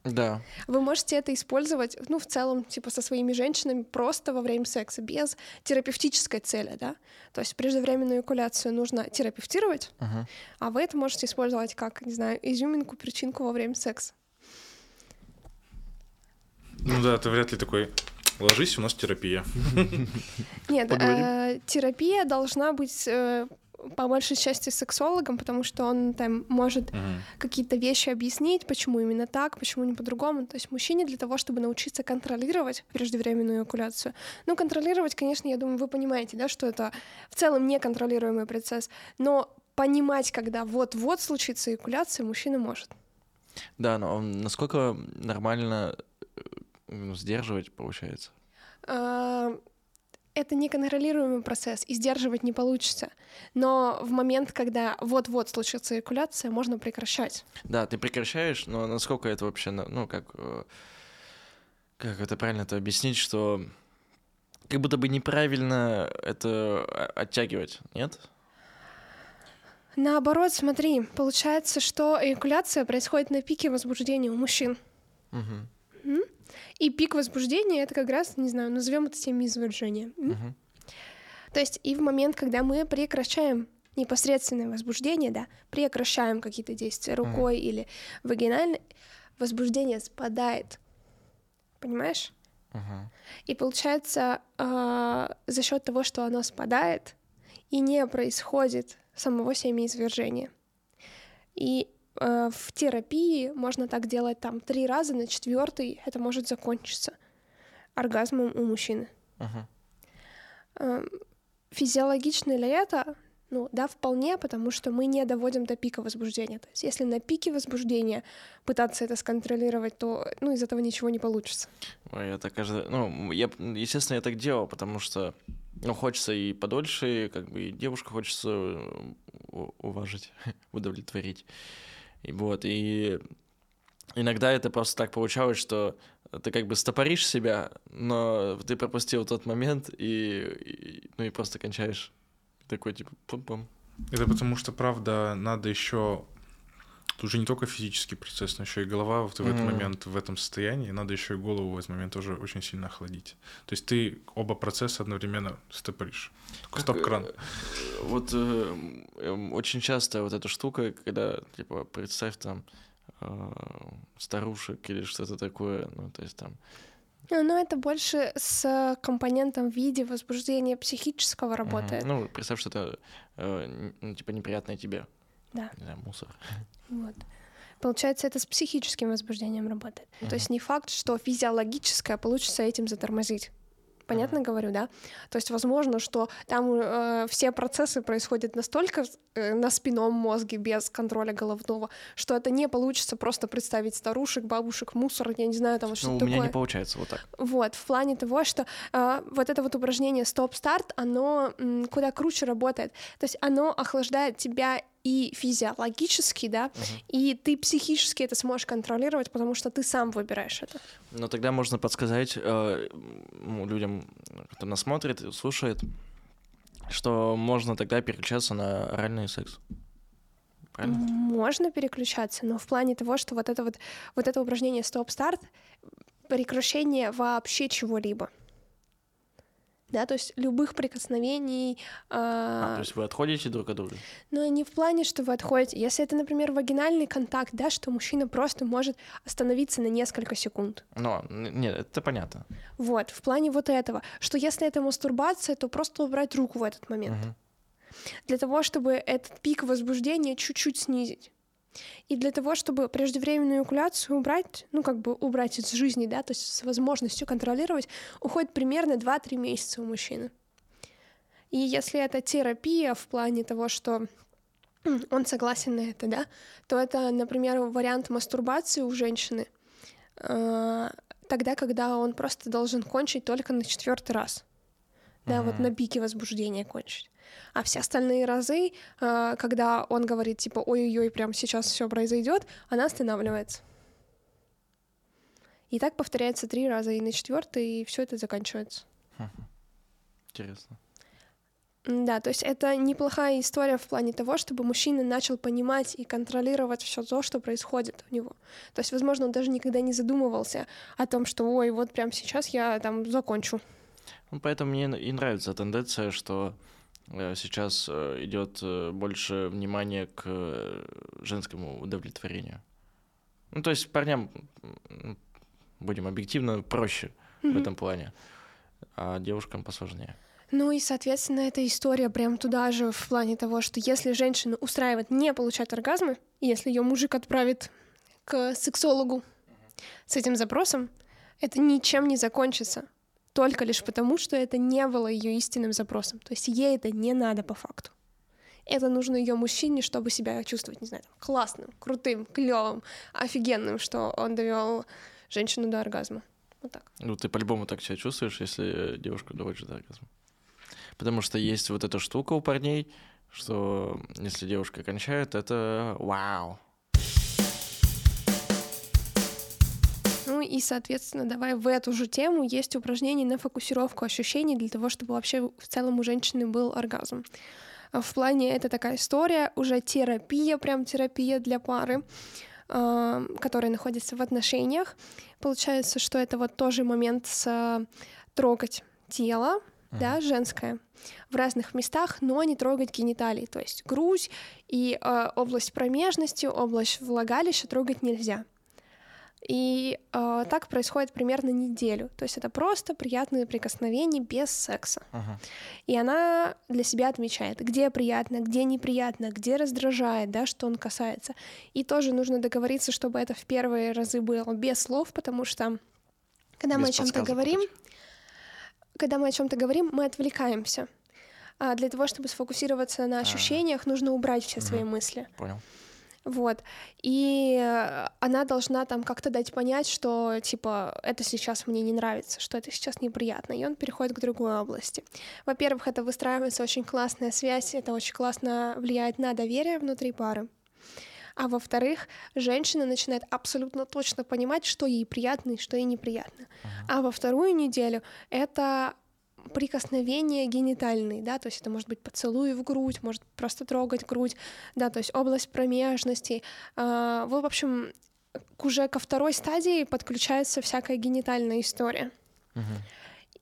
Да. Вы можете это использовать, ну в целом, типа со своими женщинами просто во время секса, без терапевтической цели, да? То есть преждевременную эякуляцию нужно терапевтировать, uh-huh. а вы это можете использовать как, не знаю, изюминку, причинку во время секса. Ну да, ты вряд ли такой, ложись, у нас терапия. Нет, э, терапия должна быть э, по большей части сексологом, потому что он там может mm. какие-то вещи объяснить, почему именно так, почему не по-другому. То есть мужчине для того, чтобы научиться контролировать преждевременную эякуляцию. Ну, контролировать, конечно, я думаю, вы понимаете, да, что это в целом неконтролируемый процесс, но понимать, когда вот-вот случится эякуляция, мужчина может. Да, но насколько нормально... Сдерживать, получается? Это неконтролируемый процесс, и сдерживать не получится. Но в момент, когда вот-вот случится эякуляция, можно прекращать. Да, ты прекращаешь, но насколько это вообще... Ну, как... Как это правильно-то объяснить, что... Как будто бы неправильно это оттягивать, нет? Наоборот, смотри, получается, что эякуляция происходит на пике возбуждения у мужчин. Угу. И пик возбуждения — это как раз, не знаю, назовем это семяизвержение. Uh-huh. То есть и в момент, когда мы прекращаем непосредственное возбуждение, да, прекращаем какие-то действия рукой uh-huh. или вагинально, возбуждение спадает. Понимаешь? Uh-huh. И получается, э, за счет того, что оно спадает, и не происходит самого семяизвержения. И в терапии можно так делать там три раза, на четвертый это может закончиться оргазмом у мужчины. Uh-huh. Физиологично ли это? Ну да, вполне, потому что мы не доводим до пика возбуждения. То есть если на пике возбуждения пытаться это сконтролировать, то ну, из этого ничего не получится. Ой, я так каждый... Ну, я, естественно, я так делал, потому что ну, хочется и подольше, как бы и девушку хочется уважить, удовлетворить. И вот, и иногда это просто так получалось, что ты как бы стопоришь себя, но ты пропустил тот момент и, и, ну, и просто кончаешь. Такой типа пум-пум. Это потому что, правда, надо еще тут же не только физический процесс, но еще и голова вот в этот mm. момент в этом состоянии, надо еще и голову в этот момент тоже очень сильно охладить. То есть ты оба процесса одновременно стопоришь. Такой стоп-кран. Вот э, э, очень часто вот эта штука, когда, типа, представь там э, старушек или что-то такое, ну, то есть там... Ну, это больше с компонентом в виде возбуждения психического работает. Mm-hmm. Ну, представь, что это, э, ну, типа, неприятное тебе. Да. Не знаю, мусор. Вот. Получается, это с психическим возбуждением работает. Mm-hmm. То есть не факт, что физиологическое получится этим затормозить. Понятно mm-hmm. говорю, да? То есть возможно, что там э, все процессы происходят настолько э, на спинном мозге, без контроля головного, что это не получится просто представить старушек, бабушек, мусор, я не знаю, там вот что-то такое. У меня не получается вот так. Вот, в плане того, что э, вот это вот упражнение «Стоп-старт», оно м, куда круче работает. То есть оно охлаждает тебя и физиологически, да, uh-huh. и ты психически это сможешь контролировать, потому что ты сам выбираешь это. Но тогда можно подсказать э, людям, кто нас смотрит, слушает, что можно тогда переключаться на оральный секс. Правильно? Можно переключаться, но в плане того, что вот это вот, вот это упражнение «Стоп-старт» — прекращение вообще чего-либо. Да, то есть любых прикосновений. Э... А, то есть вы отходите друг от друга? Ну, не в плане, что вы отходите. Если это, например, вагинальный контакт, да, что мужчина просто может остановиться на несколько секунд. Но, нет, это понятно. Вот, в плане вот этого. Что если это мастурбация, то просто убрать руку в этот момент. Угу. Для того, чтобы этот пик возбуждения чуть-чуть снизить. И для того, чтобы преждевременную эякуляцию убрать, ну, как бы убрать из жизни, да, то есть с возможностью контролировать, уходит примерно два-три месяца у мужчины. И если это терапия в плане того, что он согласен на это, да, то это, например, вариант мастурбации у женщины, э- тогда, когда он просто должен кончить только на четвертый раз. Да, mm-hmm. вот на пике возбуждения кончить. А все остальные разы, э- когда он говорит, типа, ой-ой-ой, прямо сейчас все произойдет, она останавливается. И так повторяется три раза, и на четвертый, и все это заканчивается. Mm-hmm. Интересно. Да, то есть это неплохая история в плане того, чтобы мужчина начал понимать и контролировать все то, что происходит у него. То есть, возможно, он даже никогда не задумывался о том, что ой, вот прямо сейчас я там закончу. Поэтому мне и нравится тенденция, что сейчас идет больше внимания к женскому удовлетворению. Ну, то есть парням, будем объективно, проще mm-hmm. в этом плане, а девушкам посложнее. Ну и, соответственно, эта история прям туда же в плане того, что если женщину устраивает не получать оргазмы, если ее мужик отправит к сексологу с этим запросом, это ничем не закончится, только лишь потому, что это не было ее истинным запросом. То есть ей это не надо по факту. Это нужно ее мужчине, чтобы себя чувствовать, не знаю, классным, крутым, клевым, офигенным, что он довел женщину до оргазма. Вот так. Ну ты по-любому так себя чувствуешь, если девушку доводишь до оргазма. Потому что есть вот эта штука у парней, что если девушка кончает, это вау. Ну и, соответственно, давай в эту же тему есть упражнение на фокусировку ощущений для того, чтобы вообще в целом у женщины был оргазм. В плане это такая история, уже терапия, прям терапия для пары, которая находится в отношениях. Получается, что это вот тоже момент с трогать тело, да, женская, в разных местах, но не трогать гениталии, то есть грудь и э, область промежности, область влагалища трогать нельзя. И э, так происходит примерно неделю, то есть это просто приятные прикосновения без секса. Ага. И она для себя отмечает, где приятно, где неприятно, где раздражает, да, что он касается. И тоже нужно договориться, чтобы это в первые разы было без слов, потому что когда без мы о чем-то говорим... Когда мы о чем-то говорим, мы отвлекаемся. А для того, чтобы сфокусироваться на ощущениях, нужно убрать все свои мысли. Понял. Вот. И она должна там как-то дать понять, что типа это сейчас мне не нравится, что это сейчас неприятно. И он переходит к другой области. Во-первых, это выстраивается очень классная связь, это очень классно влияет на доверие внутри пары. А во-вторых, женщина начинает абсолютно точно понимать, что ей приятно и что ей неприятно. Ага. А во вторую неделю это прикосновения генитальные, да, то есть это может быть поцелуй в грудь, может просто трогать грудь, да, то есть область промежности. Э, в общем, уже ко второй стадии подключается всякая генитальная история. Ага.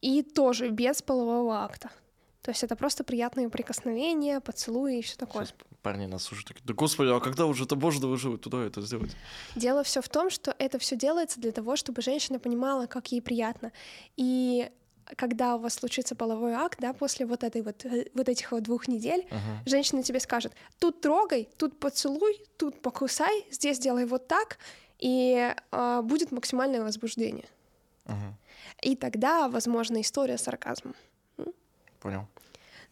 И тоже без полового акта. То есть это просто приятные прикосновения, поцелуи и все такое. Сейчас парни нас уже такие, да господи, а когда уже это можно выживать, туда это сделать? Дело все в том, что это все делается для того, чтобы женщина понимала, как ей приятно. И когда у вас случится половой акт, да, после вот, этой вот, вот этих вот двух недель, uh-huh. женщина тебе скажет, тут трогай, тут поцелуй, тут покусай, здесь делай вот так, и э, будет максимальное возбуждение. Uh-huh. И тогда, возможно, история с оргазмом. Понял.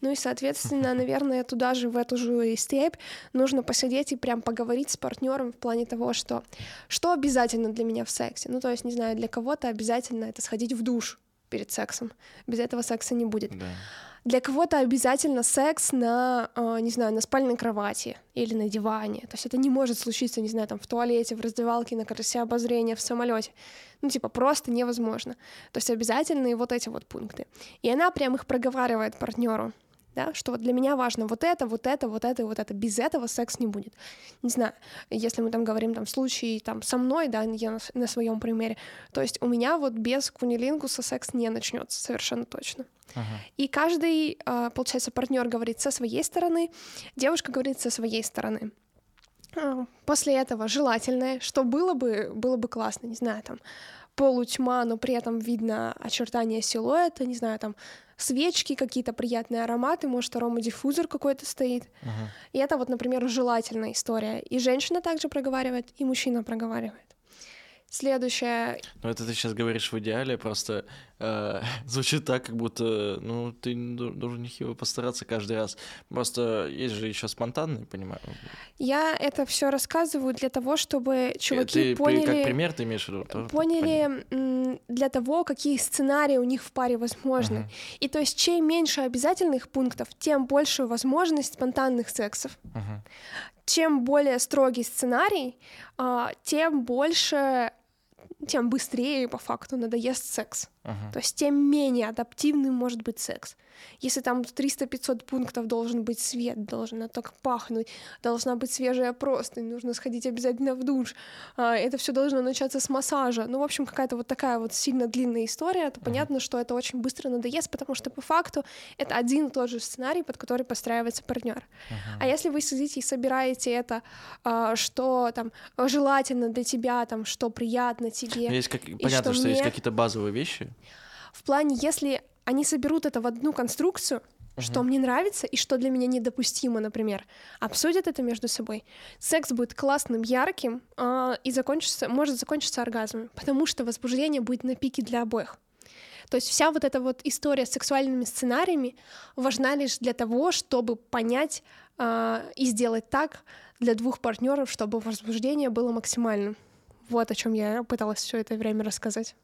Ну и, соответственно, наверное, туда же, в эту же степь нужно посидеть и прям поговорить с партнером в плане того, что, что обязательно для меня в сексе. Ну, то есть, не знаю, для кого-то обязательно это сходить в душ перед сексом. Без этого секса не будет. Да. Для кого-то обязательно секс на, не знаю, на спальной кровати или на диване. То есть это не может случиться, не знаю, там в туалете, в раздевалке, на колесе обозрения, в самолете. Ну, типа, просто невозможно. То есть обязательные вот эти вот пункты. И она прям их проговаривает партнеру, да, что вот для меня важно вот это, вот это, вот это и вот это. Без этого секс не будет. Не знаю, если мы там говорим там случай там со мной, да, я на, на своем примере, то есть у меня вот без кунилингуса секс не начнется совершенно точно. Ага. И каждый, получается, партнер говорит со своей стороны, девушка говорит со своей стороны. После этого желательное, что было бы, было бы классно, не знаю, там полутьма, но при этом видно очертания силуэта, не знаю, там свечки, какие-то приятные ароматы, может, аромадиффузор какой-то стоит. Ага. И это вот, например, желательная история. И женщина также проговаривает, и мужчина проговаривает. Следующее... Ну, это ты сейчас говоришь в идеале, просто э, звучит так, как будто, ну, ты должен нехило постараться каждый раз. Просто есть же еще спонтанные, понимаю. Я это все рассказываю для того, чтобы чуваки ты, поняли... Как пример ты имеешь в виду? То, поняли м, для того, какие сценарии у них в паре возможны. Uh-huh. И то есть, чем меньше обязательных пунктов, тем большую возможность спонтанных сексов. Uh-huh. Чем более строгий сценарий, э, тем больше... тем быстрее по факту надоест секс. Uh-huh. То есть тем менее адаптивным может быть секс. Если там триста-пятьсот пунктов должен быть свет, должно так пахнуть, должна быть свежая простынь, нужно сходить обязательно в душ, это все должно начаться с массажа. Ну, в общем, какая-то вот такая вот сильно длинная история, то uh-huh. понятно, что это очень быстро надоест, потому что по факту это один и тот же сценарий, под который подстраивается партнер. Uh-huh. А если вы сидите и собираете это, что там желательно для тебя, там, что приятно тебе, есть как... понятно, что, что мне... есть какие-то базовые вещи. В плане, если они соберут это в одну конструкцию, uh-huh. что мне нравится и что для меня недопустимо, например, обсудят это между собой, секс будет классным, ярким, э, и закончится, может закончиться оргазмом, потому что возбуждение будет на пике для обоих. То есть вся вот эта вот история с сексуальными сценариями важна лишь для того, чтобы понять э, и сделать так для двух партнеров, чтобы возбуждение было максимальным. Вот о чем я пыталась все это время рассказать.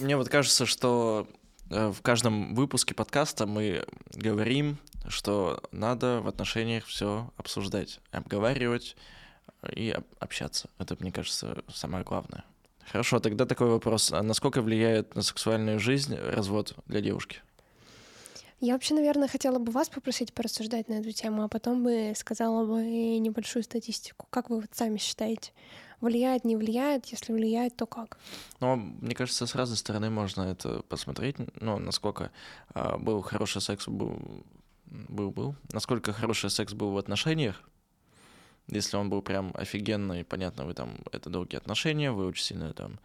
Мне вот кажется, что в каждом выпуске подкаста мы говорим, что надо в отношениях все обсуждать, обговаривать и общаться. Это, мне кажется, самое главное. Хорошо, тогда такой вопрос. А насколько влияет на сексуальную жизнь развод для девушки? Я вообще, наверное, хотела бы вас попросить порассуждать на эту тему, а потом бы сказала бы небольшую статистику. Как вы вот сами считаете? Влияет, не влияет? Если влияет, то как? Ну, мне кажется, с разной стороны можно это посмотреть. Ну, насколько э, был хороший секс, был, был, был. Насколько хороший секс был в отношениях. Если он был прям офигенный, понятно, вы там, это долгие отношения, вы очень сильно там,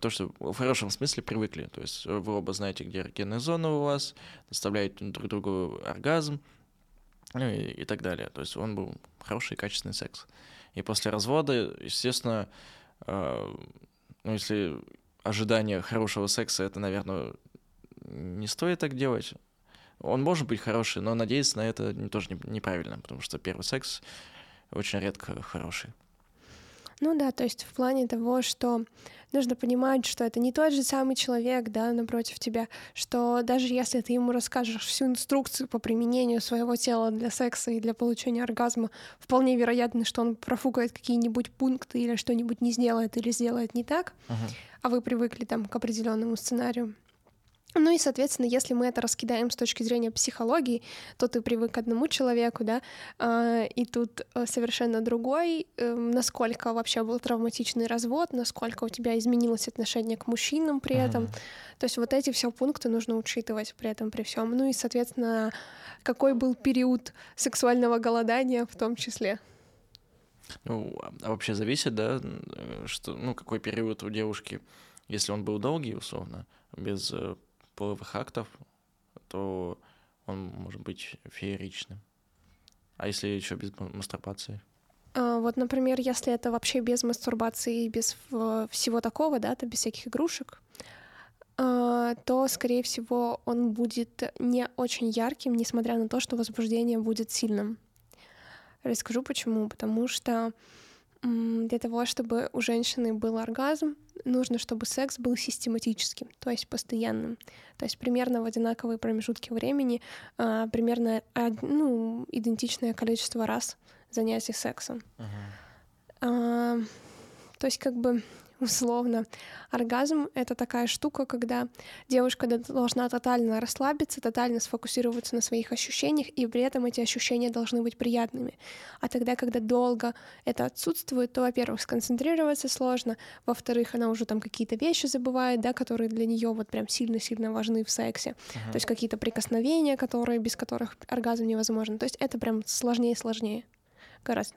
то, что в хорошем смысле привыкли. То есть вы оба знаете, где эрогенная зона у вас, доставляете друг другу оргазм, ну и, и так далее. То есть он был хороший, качественный секс. И после развода, естественно, э, ну, если ожидание хорошего секса, это, наверное, не стоит так делать. Он может быть хороший, но надеяться на это тоже неправильно, потому что первый секс очень редко хороший. Ну да, то есть в плане того, что нужно понимать, что это не тот же самый человек, да, напротив тебя, что даже если ты ему расскажешь всю инструкцию по применению своего тела для секса и для получения оргазма, вполне вероятно, что он профукает какие-нибудь пункты или что-нибудь не сделает или сделает не так, uh-huh. а вы привыкли там к определенному сценарию. Ну и, соответственно, если мы это раскидаем с точки зрения психологии, то ты привык к одному человеку, да, и тут совершенно другой, насколько вообще был травматичный развод, насколько у тебя изменилось отношение к мужчинам при этом. Mm-hmm. То есть вот эти все пункты нужно учитывать при этом, при всем. Ну и, соответственно, какой был период сексуального голодания в том числе. Ну, а вообще зависит, да, что, ну, какой период у девушки, если он был долгий, условно, без... половых актов, то он может быть фееричным. А если еще без мастурбации? А, вот, например, если это вообще без мастурбации и без всего такого, да, то без всяких игрушек, то, скорее всего, он будет не очень ярким, несмотря на то, что возбуждение будет сильным. Расскажу почему. Потому что для того, чтобы у женщины был оргазм, нужно, чтобы секс был систематическим, то есть постоянным. То есть примерно в одинаковые промежутки времени, а, примерно од- ну, идентичное количество раз занятий сексом. Uh-huh. А, то есть как бы условно оргазм — это такая штука, когда девушка должна тотально расслабиться, тотально сфокусироваться на своих ощущениях, и при этом эти ощущения должны быть приятными. А тогда, когда долго это отсутствует, то, во-первых, сконцентрироваться сложно, во-вторых, она уже там какие-то вещи забывает, да, которые для нее вот прям сильно-сильно важны в сексе. Uh-huh. То есть какие-то прикосновения, которые, без которых оргазм невозможен. То есть это прям сложнее и сложнее. Гораздо.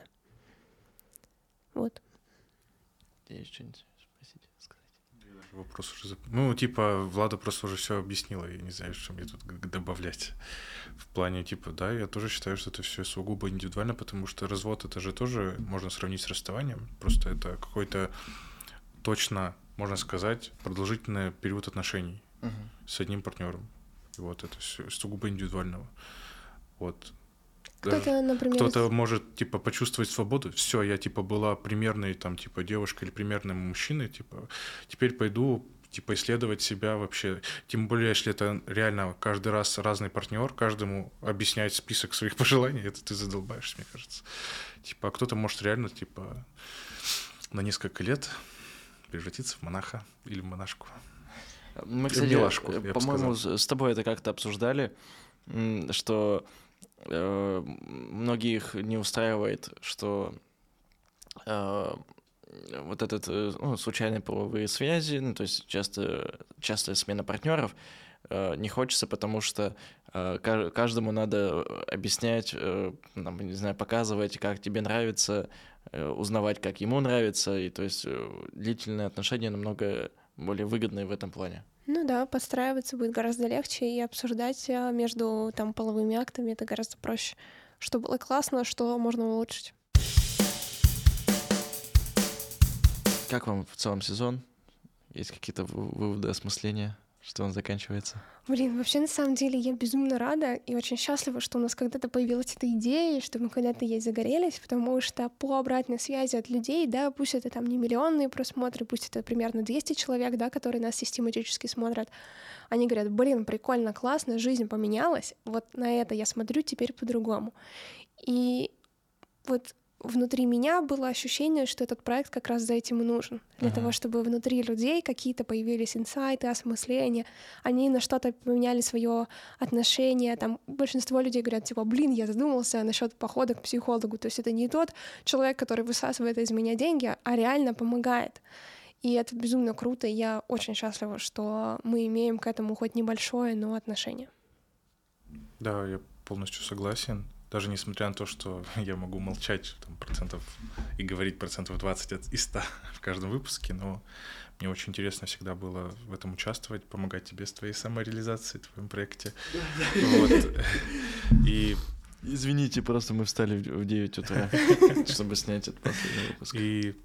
Вот. Есть что-нибудь? вопрос уже... Ну, типа, Влада просто уже все объяснила, я не знаю, что мне тут добавлять. В плане, типа, да, я тоже считаю, что это все сугубо индивидуально, потому что развод, это же тоже можно сравнить с расставанием, просто это какой-то точно, можно сказать, продолжительный период отношений угу. с одним партнером. И вот это все сугубо индивидуального. Вот. Кто-то, например... Кто-то может, типа, почувствовать свободу. Все, я, типа, была примерной, там, типа, девушкой или примерным мужчиной, типа, теперь пойду, типа, исследовать себя вообще. Тем более, если это реально каждый раз разный партнер, каждому объяснять список своих пожеланий, это ты задолбаешься, мне кажется. Типа, а кто-то может реально, типа, на несколько лет превратиться в монаха или в монашку. Мы, кстати, милашку, по-моему, с тобой это как-то обсуждали, что... многих не устраивает, что э, вот этот ну, случайные половые связи, ну, то есть часто, частая смена партнеров, э, не хочется, потому что э, каждому надо объяснять, э, там, не знаю, показывать, как тебе нравится, э, узнавать, как ему нравится, и то есть э, длительные отношения намного более выгодные в этом плане. Ну да, подстраиваться будет гораздо легче, и обсуждать между там, половыми актами это гораздо проще. Что было классно, что можно улучшить. Как вам в целом сезон? Есть какие-то выводы, осмысления, что он заканчивается? Блин, вообще на самом деле я безумно рада и очень счастлива, что у нас когда-то появилась эта идея, что мы когда-то ей загорелись, потому что по обратной связи от людей, да, пусть это там не миллионные просмотры, пусть это примерно двести человек, да, которые нас систематически смотрят, они говорят, блин, прикольно, классно, жизнь поменялась, вот на это я смотрю теперь по-другому. И вот внутри меня было ощущение, что этот проект как раз за этим и нужен. Для ага. того, чтобы внутри людей какие-то появились инсайты, осмысления, они на что-то поменяли свое отношение. Там большинство людей говорят, типа, блин, я задумался насчет похода к психологу. То есть это не тот человек, который высасывает из меня деньги, а реально помогает. И это безумно круто. И я очень счастлива, что мы имеем к этому хоть небольшое, но отношение. Да, я полностью согласен. Даже несмотря на то, что я могу молчать там, процентов и говорить процентов двадцать из ста в каждом выпуске, но мне очень интересно всегда было в этом участвовать, помогать тебе с твоей самореализацией, в твоем проекте. Извините, просто мы встали в девять утра, чтобы снять этот последний выпуск. И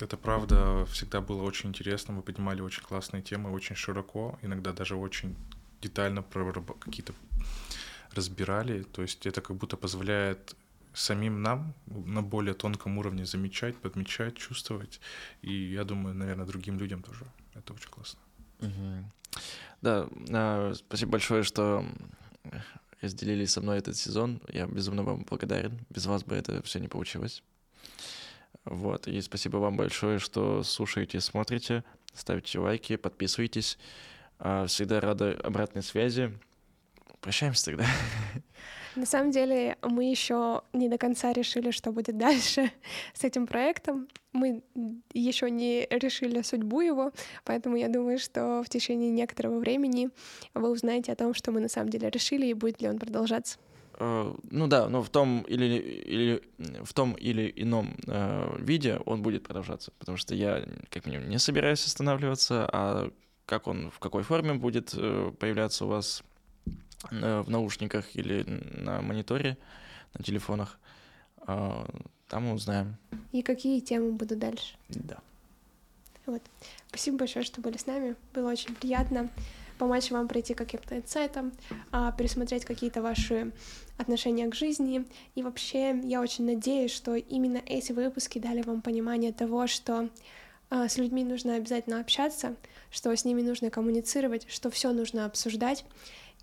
это правда всегда было очень интересно, мы поднимали очень классные темы, очень широко, иногда даже очень детально про какие-то... разбирали, то есть это как будто позволяет самим нам на более тонком уровне замечать, подмечать, чувствовать, и я думаю, наверное, другим людям тоже. Это очень классно. Угу. Да, э, спасибо большое, что разделили со мной этот сезон. Я безумно вам благодарен. Без вас бы это все не получилось. Вот, и спасибо вам большое, что слушаете, смотрите, ставите лайки, подписывайтесь. Э, всегда рады обратной связи. Прощаемся тогда. На самом деле мы еще не до конца решили, что будет дальше с этим проектом. Мы еще не решили судьбу его, поэтому я думаю, что в течение некоторого времени вы узнаете о том, что мы на самом деле решили и будет ли он продолжаться. Ну да, но в том или, или, в том или ином э, виде он будет продолжаться, потому что я, как минимум, не собираюсь останавливаться, а как он, в какой форме будет э, появляться у вас в наушниках или на мониторе, на телефонах. Там мы узнаем. И какие темы будут дальше. Да. Вот. Спасибо большое, что были с нами. Было очень приятно помочь вам пройти каким-то инсайтом, пересмотреть какие-то ваши отношения к жизни. И вообще, я очень надеюсь, что именно эти выпуски дали вам понимание того, что с людьми нужно обязательно общаться, что с ними нужно коммуницировать, что все нужно обсуждать.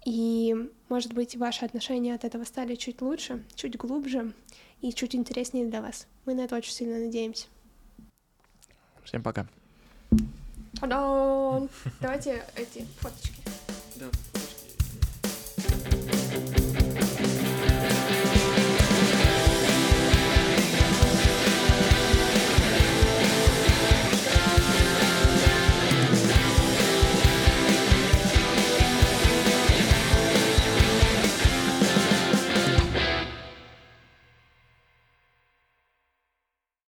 И, может быть, ваши отношения от этого стали чуть лучше, чуть глубже и чуть интереснее для вас. Мы на это очень сильно надеемся. Всем пока. Та-дам! Давайте эти фоточки. Да.